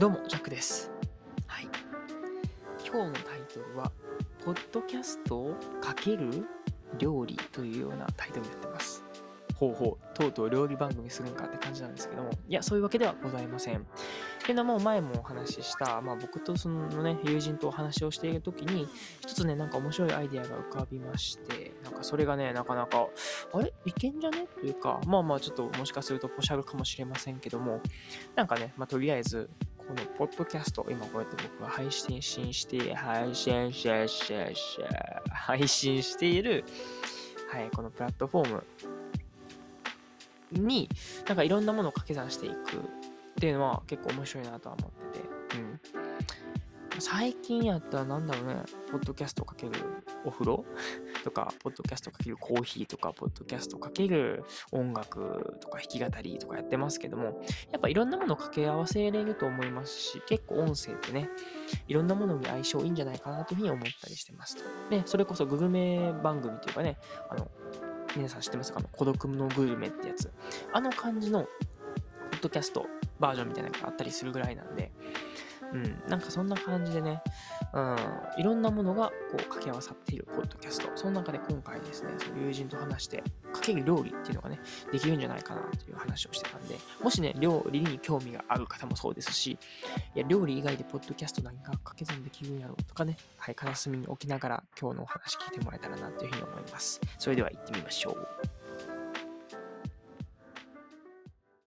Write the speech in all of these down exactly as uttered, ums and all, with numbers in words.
どうもジャックです、はい、今日のタイトルはポッドキャスト×料理というようなタイトルでやってます。ほうほう、とうとう料理番組するんかって感じなんですけども、いやそういうわけではございません。っていうのも前もお話しした、まあ、僕とそのね友人とお話をしているときに一つねなんか面白いアイデアが浮かびまして、なんかそれがねなかなかあれいけんじゃねというか、まあまあちょっともしかするとポシャルかもしれませんけども、なんかね、まあ、とりあえずこのポッドキャスト今こうやって僕が配信して配信して配信している、はい、このプラットフォームになんかいろんなものを掛け算していくっていうのは結構面白いなとは思ってて、うん、最近やったらなんだろうね、ポッドキャストかけるお風呂とか、ポッドキャストかけるコーヒーとか、ポッドキャストかける音楽とか弾き語りとかやってますけども、やっぱいろんなものを掛け合わせれると思いますし、結構音声ってねいろんなものに相性いいんじゃないかなというふうに思ったりしてますと、ね、それこそグルメ番組というかね、あの皆さん知ってますか、あの孤独のグルメってやつ、あの感じのポッドキャストバージョンみたいなのがあったりするぐらいなんで、うん、なんかそんな感じでね、うん、いろんなものがこう掛け合わさっているポッドキャスト、その中で今回ですねその友人と話してかける料理っていうのがねできるんじゃないかなという話をしてたんで、もしね料理に興味がある方もそうですし、いや料理以外でポッドキャスト何か掛け算できるんやろうとかね、はい、片隅に置きながら今日のお話聞いてもらえたらなというふうに思います。それでは行ってみましょう。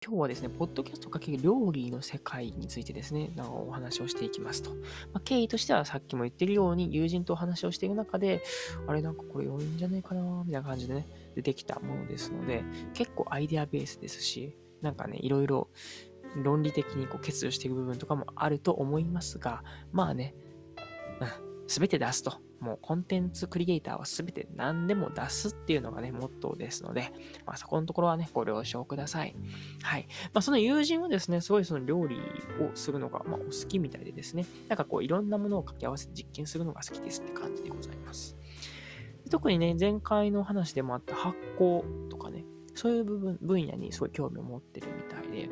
今日はですね、ポッドキャスト×料理の世界についてですね、なんかお話をしていきますと。まあ、経緯としてはさっきも言ってるように、友人とお話をしている中で、あれなんかこれ良いんじゃないかな、みたいな感じでね、出てきたものですので、結構アイデアベースですし、なんかね、いろいろ論理的にこう欠如していく部分とかもあると思いますが、まあね、すべて出すと。もうコンテンツクリエイターは全て何でも出すっていうのがねモットーですので、まあ、そこのところはねご了承ください。はい、まあ、その友人はですねすごいその料理をするのが、まあ、お好きみたいでですね、なんかこういろんなものを掛け合わせて実験するのが好きですって感じでございます。特にね前回の話でもあった発酵とかね、そういう部分分野にすごい興味を持ってるみたいで、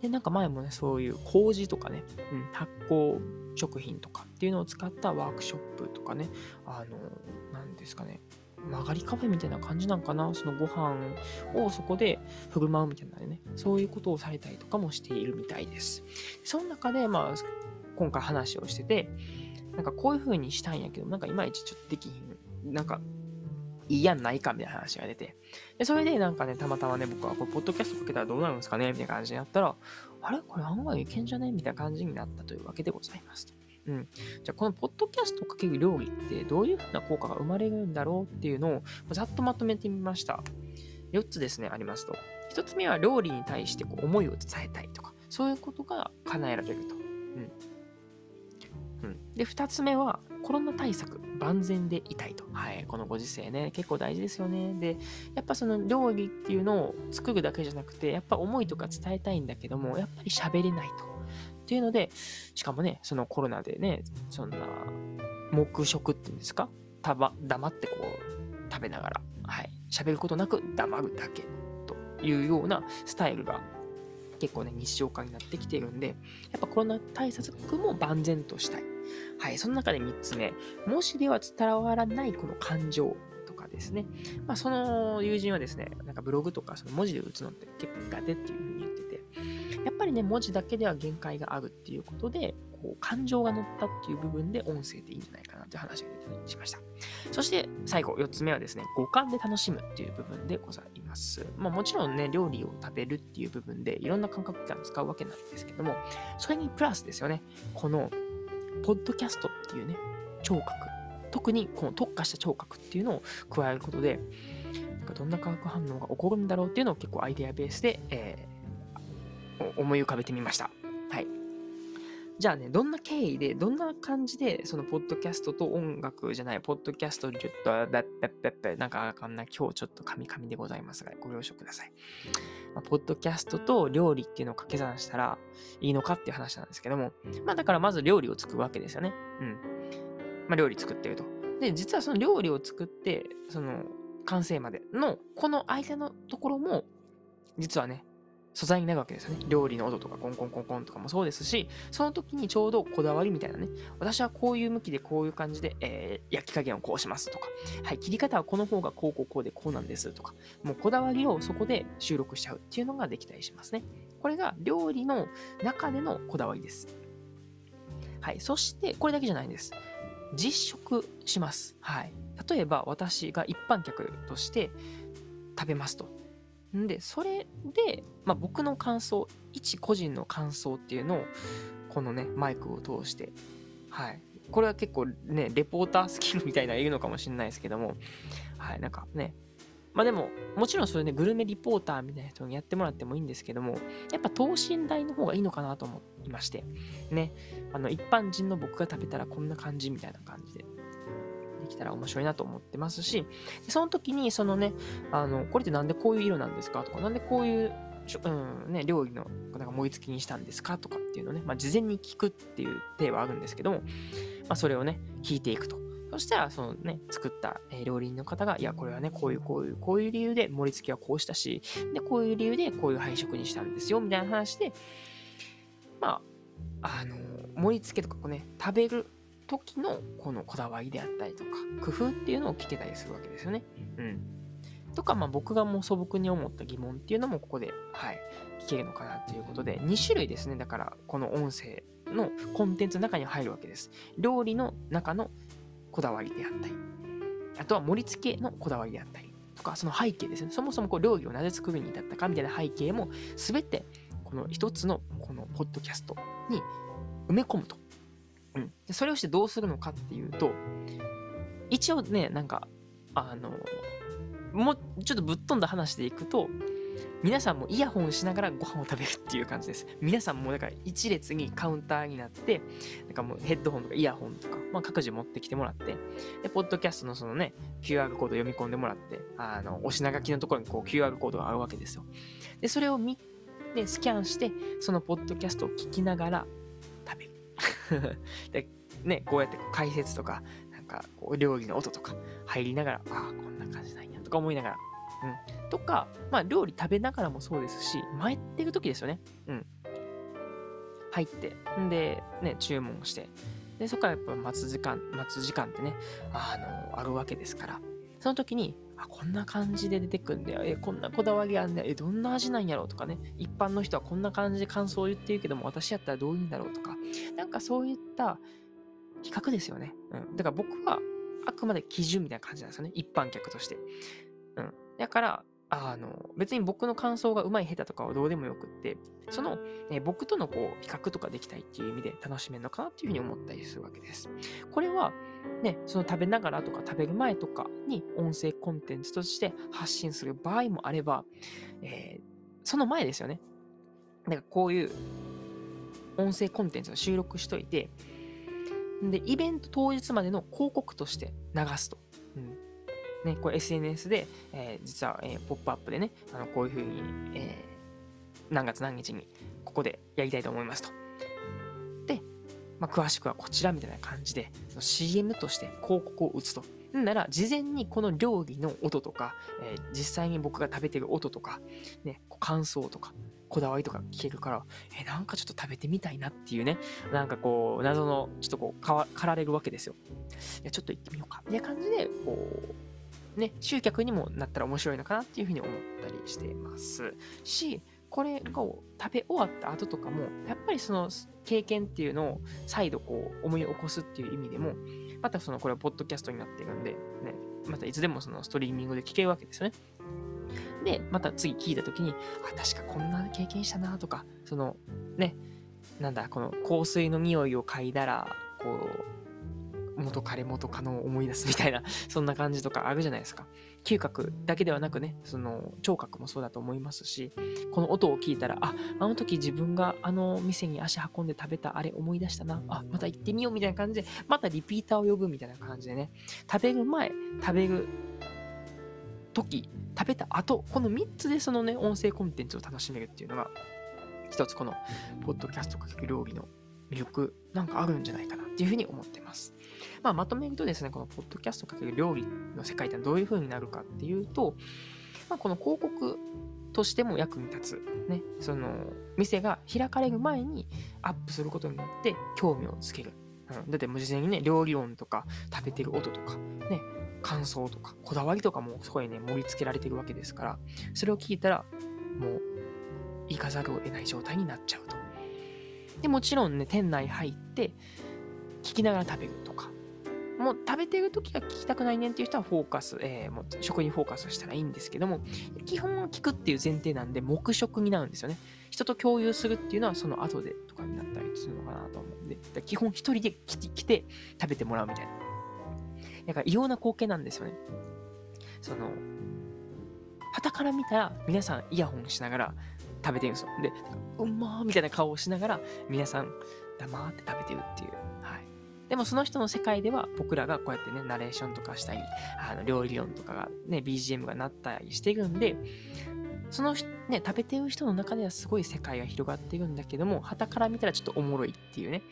でなんか前もねそういう麹とかね、うん、発酵食品とかっていうのを使ったワークショップとかね、あの何ですかね、曲がりカフェみたいな感じなんかな、そのご飯をそこで振る舞うみたいなね、そういうことをされたりとかもしているみたいです。その中でまあ今回話をしてて、なんかこういう風にしたいんやけどなんかいまいちちょっとできひん、なんかいいやんないかみたいな話が出て、でそれでなんかねたまたまね僕はこれポッドキャストかけたらどうなるんですかねみたいな感じになったら、あれこれ案外いけんじゃねみたいな感じになったというわけでございますと。うん、じゃあこのポッドキャストかける料理ってどういうふうな効果が生まれるんだろうっていうのをざっとまとめてみました。よっつですねありますと。ひとつめは料理に対してこう思いを伝えたいとか、そういうことが叶えられると、うんうん、でふたつめはコロナ対策万全でいたいと、はい、このご時世ね結構大事ですよね。でやっぱその料理っていうのを作るだけじゃなくて、やっぱ思いとか伝えたいんだけどもやっぱり喋れないとっていうので、しかもねそのコロナでねそんな黙食っていうんですか、たば黙ってこう食べながら、はい、喋ることなく黙るだけというようなスタイルが結構ね日常化になってきているんで、やっぱコロナ対策も万全としたい。はい、その中でみっつめ、もしでは伝わらないこの感情とかですね、まあ、その友人はですねなんかブログとかその文字で打つのって結構苦手っていう風に言ってて、やっぱりね文字だけでは限界があるっていうことで、こう感情が乗ったっていう部分で音声でいいんじゃないかなという話が出たりしました。そして最後よっつめはですね、五感で楽しむっていう部分でございます。まあ、もちろんね料理を食べるっていう部分でいろんな感覚感を使うわけなんですけども、それにプラスですよね、このポッドキャストっていうね聴覚、特にこの特化した聴覚っていうのを加えることで、なんかどんな化学反応が起こるんだろうっていうのを結構アイデアベースで、えー、思い浮かべてみました。はい、じゃあねどんな経緯でどんな感じでそのポッドキャストと音楽じゃないポッドキャストにちょっとペッペッペッペなんかあかんな、今日ちょっとカミカミでございますがご了承ください。まあ、ポッドキャストと料理っていうのを掛け算したらいいのかっていう話なんですけども、まあだからまず料理を作るわけですよね。うん。まあ料理作ってると。で実はその料理を作ってその完成までのこの間のところも実はね素材になるわけですよね。料理の音とかコンコンコンコンとかもそうですし、その時にちょうどこだわりみたいなね、私はこういう向きでこういう感じで、えー、焼き加減をこうしますとか、はい、切り方はこの方がこうこうこうでこうなんですとか、もうこだわりをそこで収録しちゃうっていうのができたりしますね。これが料理の中でのこだわりです。はい。そしてこれだけじゃないんです。実食します。はい。例えば私が一般客として食べますと。でそれで、まあ、僕の感想、一個人の感想っていうのをこのねマイクを通して、はい、これは結構ねレポータースキルみたいなのがいるのかもしれないですけども、はい、なんかね、まあでももちろんそれねグルメリポーターみたいな人にやってもらってもいいんですけども、やっぱ等身大の方がいいのかなと思いましてね、あの一般人の僕が食べたらこんな感じみたいな感じで。できたら面白いなと思ってますし、その時にそのね、あのこれってなんでこういう色なんですかとか、なんでこういう、うんね、料理のなんか盛り付けにしたんですかとかっていうのをね、まあ、事前に聞くっていう手はあるんですけども、まあ、それをね聞いていくと。そしたらそのね作った料理人の方が、いやこれはねこういうこういうこういう理由で盛り付けはこうしたし、でこういう理由でこういう配色にしたんですよみたいな話で、まああの盛り付けとかね食べる時のこのこだわりであったりとか工夫っていうのを聞けたりするわけですよね。うん。とか、まあ僕がもう素朴に思った疑問っていうのもここで、はい、聞けるのかなということで、に種類ですね。だからこの音声のコンテンツの中に入るわけです。料理の中のこだわりであったり、あとは盛り付けのこだわりであったりとか、その背景ですね。そもそもこう料理をなぜ作るに至ったかみたいな背景も全てこの一つのこのポッドキャストに埋め込むと。うん、それをしてどうするのかっていうと、一応ねなんかあのもうちょっとぶっ飛んだ話でいくと、皆さんもイヤホンしながらご飯を食べるっていう感じです。皆さんもだから一列にカウンターになって、なんかもうヘッドホンとかイヤホンとか、まあ、各自持ってきてもらって、でポッドキャストのそのね キューアール コード読み込んでもらって、あのお品書きのところにこう キューアール コードがあるわけですよ。でそれを見てスキャンして、そのポッドキャストを聞きながら食べるでね、こうやって解説とか、なんかこう料理の音とか入りながら、ああこんな感じなんやとか思いながら、うん、とか、まあ料理食べながらもそうですし、参ってる時ですよね。うん、入ってでね注文して、でそこからやっぱ待つ時間待つ時間ってね あ, あのあるわけですから、その時にあこんな感じで出てくるんだよ、えこんなこだわりあんだよ、えどんな味なんやろうとかね、一般の人はこんな感じで感想を言ってるけども私やったらどういうんだろうとか、なんかそういった比較ですよね。うん、だから僕はあくまで基準みたいな感じなんですよね、一般客として。うん、だからあの別に僕の感想がうまい下手とかはどうでもよくって、その、え僕とのこう比較とかできたいっていう意味で楽しめるのかなっていうふうに思ったりするわけです。これはね、その食べながらとか食べる前とかに音声コンテンツとして発信する場合もあれば、えー、その前ですよね。なんかこういう音声コンテンツを収録しといて、でイベント当日までの広告として流すと、うんね、これ エスエヌエス で、えー、実は、えー、ポップアップでね、あのこういう風に、えー、何月何日にここでやりたいと思いますと。で、まあ、詳しくはこちらみたいな感じで、その シーエム として広告を打つと。んなら、事前にこの料理の音とか、えー、実際に僕が食べてる音とか、ね、感想とか、こだわりとか聞けるから、えー、なんかちょっと食べてみたいなっていうね、なんかこう、謎の、ちょっとこう、から駆られるわけですよ。いや、ちょっと行ってみようか。みたいな感じで、こう、ね、集客にもなったら面白いのかなっていうふうに思ったりしてますし、これを食べ終わった後とかもやっぱりその経験っていうのを再度こう思い起こすっていう意味でも、またそのこれはポッドキャストになっているんで、ね、またいつでもそのストリーミングで聞けるわけですよね。でまた次聞いた時に、あ確かこんな経験したなとか、そのねなんだこの香水の匂いを嗅いだらこう元彼元カノを思い出すみたいなそんな感じとかあるじゃないですか。嗅覚だけではなくね、その聴覚もそうだと思いますし、この音を聞いたら、ああの時自分があの店に足運んで食べたあれ思い出したな、あまた行ってみようみたいな感じで、またリピーターを呼ぶみたいな感じでね、食べる前、食べる時、食べた後、このみっつでそのね音声コンテンツを楽しめるっていうのが一つこのポッドキャストかける料理の魅力なんかあるんじゃないかなっていうふうに思ってます。まあ、まとめるとですね、このポッドキャストかける料理の世界ってどういう風になるかっていうと、まあ、この広告としても役に立つ、ね、その店が開かれる前にアップすることによって興味をつける、うん、だってもう事前にね料理音とか食べてる音とかね感想とかこだわりとかもすごいね盛り付けられてるわけですから、それを聞いたらもう行かざるを得ない状態になっちゃうと。でもちろんね店内入って聞きながら食べるとか、もう食べてる時は聞きたくないねんっていう人はフォーカス、えー、もう食にフォーカスしたらいいんですけども、基本は聞くっていう前提なんで黙食になるんですよね。人と共有するっていうのはその後でとかになったりするのかなと思うんで、基本一人で来て食べてもらうみたいな。だから異様な光景なんですよね。その傍から見たら皆さんイヤホンしながら食べてるんですよ。で、うまーみたいな顔をしながら皆さん黙って食べてるっていう、はい。でもその人の世界では僕らがこうやってねナレーションとかしたり、あの料理音とかがね ビージーエム が鳴ったりしてるんで、そのね食べてる人の中ではすごい世界が広がっているんだけども、傍から見たらちょっとおもろいっていうね、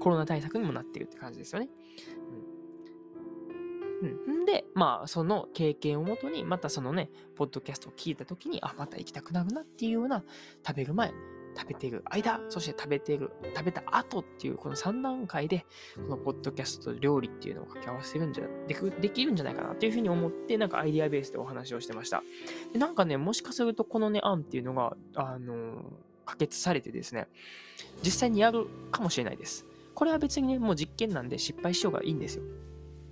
コロナ対策にもなってるって感じですよね。うん、うん、でまあその経験をもとにまたそのねポッドキャストを聞いた時に、あ、また行きたくなるなっていうような、食べる前、食べている間、そして食べている食べた後っていうこのさん段階で、このポッドキャストと料理っていうのを掛け合わせるんじゃできできるんじゃないかなっていうふうに思って、なんかアイデアベースでお話をしてました。でなんかね、もしかするとこのね案っていうのがあの可決されてですね、実際にやるかもしれないです。これは別にねもう実験なんで失敗しようがいいんですよっ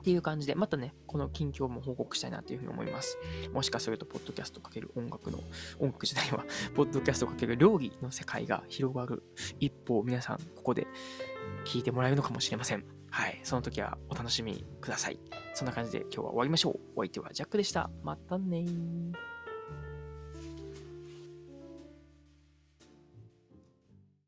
ていう感じで、またねこの近況も報告したいなというふうに思います。もしかするとポッドキャストかける音楽の音楽時代はポッドキャストかける料理の世界が広がる一歩を皆さんここで聞いてもらえるのかもしれません。はい、その時はお楽しみください。そんな感じで今日は終わりましょう。お相手はジャックでした。またねー。